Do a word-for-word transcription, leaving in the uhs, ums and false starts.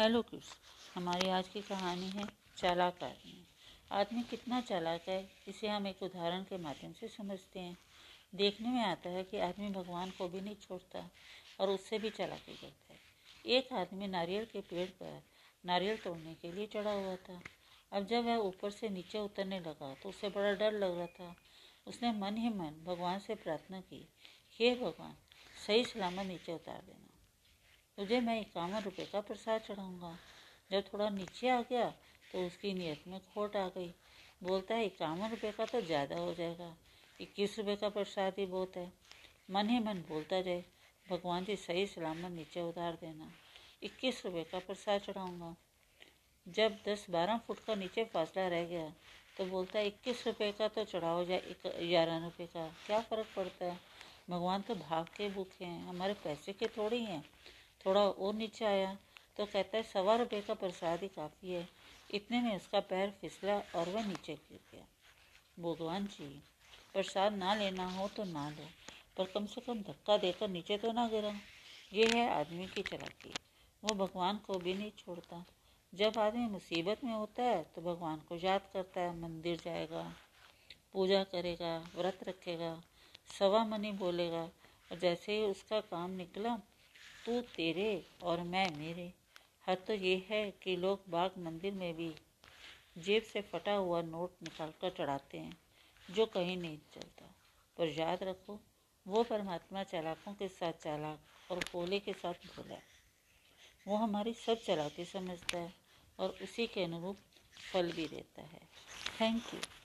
Hello kids, हमारी आज की कहानी है चालाक आदमी। आदमी कितना चालाक है, इसे हम एक उदाहरण के माध्यम से समझते हैं। देखने में आता है कि आदमी भगवान को भी नहीं छोड़ता और उससे भी चालाकी करता है। एक आदमी नारियल के पेड़ पर नारियल तोड़ने के लिए चढ़ा हुआ था। अब जब वह ऊपर से नीचे उतरने लगा तो उसे बड़ा डर लग रहा था। उसने मन ही मन भगवान से प्रार्थना की, हे भगवान, सही सलामत नीचे उतार देना, तुझे मैं इक्यावन रुपये का प्रसाद चढ़ाऊँगा। जब थोड़ा नीचे आ गया तो उसकी नीयत में खोट आ गई। बोलता है, इक्यावन रुपये का तो ज़्यादा हो जाएगा, इक्कीस रुपये का प्रसाद ही बहुत है। मन ही मन बोलता जाए, भगवान जी सही सलामत नीचे उतार देना, इक्कीस रुपये का प्रसाद चढ़ाऊँगा। जब दस बारह फुट का नीचे फासला रह गया तो बोलता है, इक्कीस रुपये का तो चढ़ाओ या ग्यारह रुपये का, क्या फ़र्क पड़ता है, भगवान तो भाग के भूखे हैं, हमारे पैसे के थोड़े ही हैं। थोड़ा और नीचे आया तो कहता है, सवा रुपये का प्रसाद ही काफ़ी है। इतने में उसका पैर फिसला और वह नीचे गिर गया। भगवान जी, प्रसाद ना लेना हो तो ना लो, पर कम से कम धक्का देकर नीचे तो ना गिरा। ये है आदमी की चालाकी, वो भगवान को भी नहीं छोड़ता। जब आदमी मुसीबत में होता है तो भगवान को याद करता है, मंदिर जाएगा, पूजा करेगा, व्रत रखेगा, सवा मनी बोलेगा, और जैसे ही उसका काम निकला, तू तेरे और मैं मेरे। हद तो ये है कि लोग बाग मंदिर में भी जेब से फटा हुआ नोट निकाल कर चढ़ाते हैं जो कहीं नहीं चलता। पर याद रखो, वो परमात्मा चालाकों के साथ चालाक और भोले के साथ भोला, वो हमारी सब चालाकी समझता है और उसी के अनुरूप फल भी देता है। Thank you.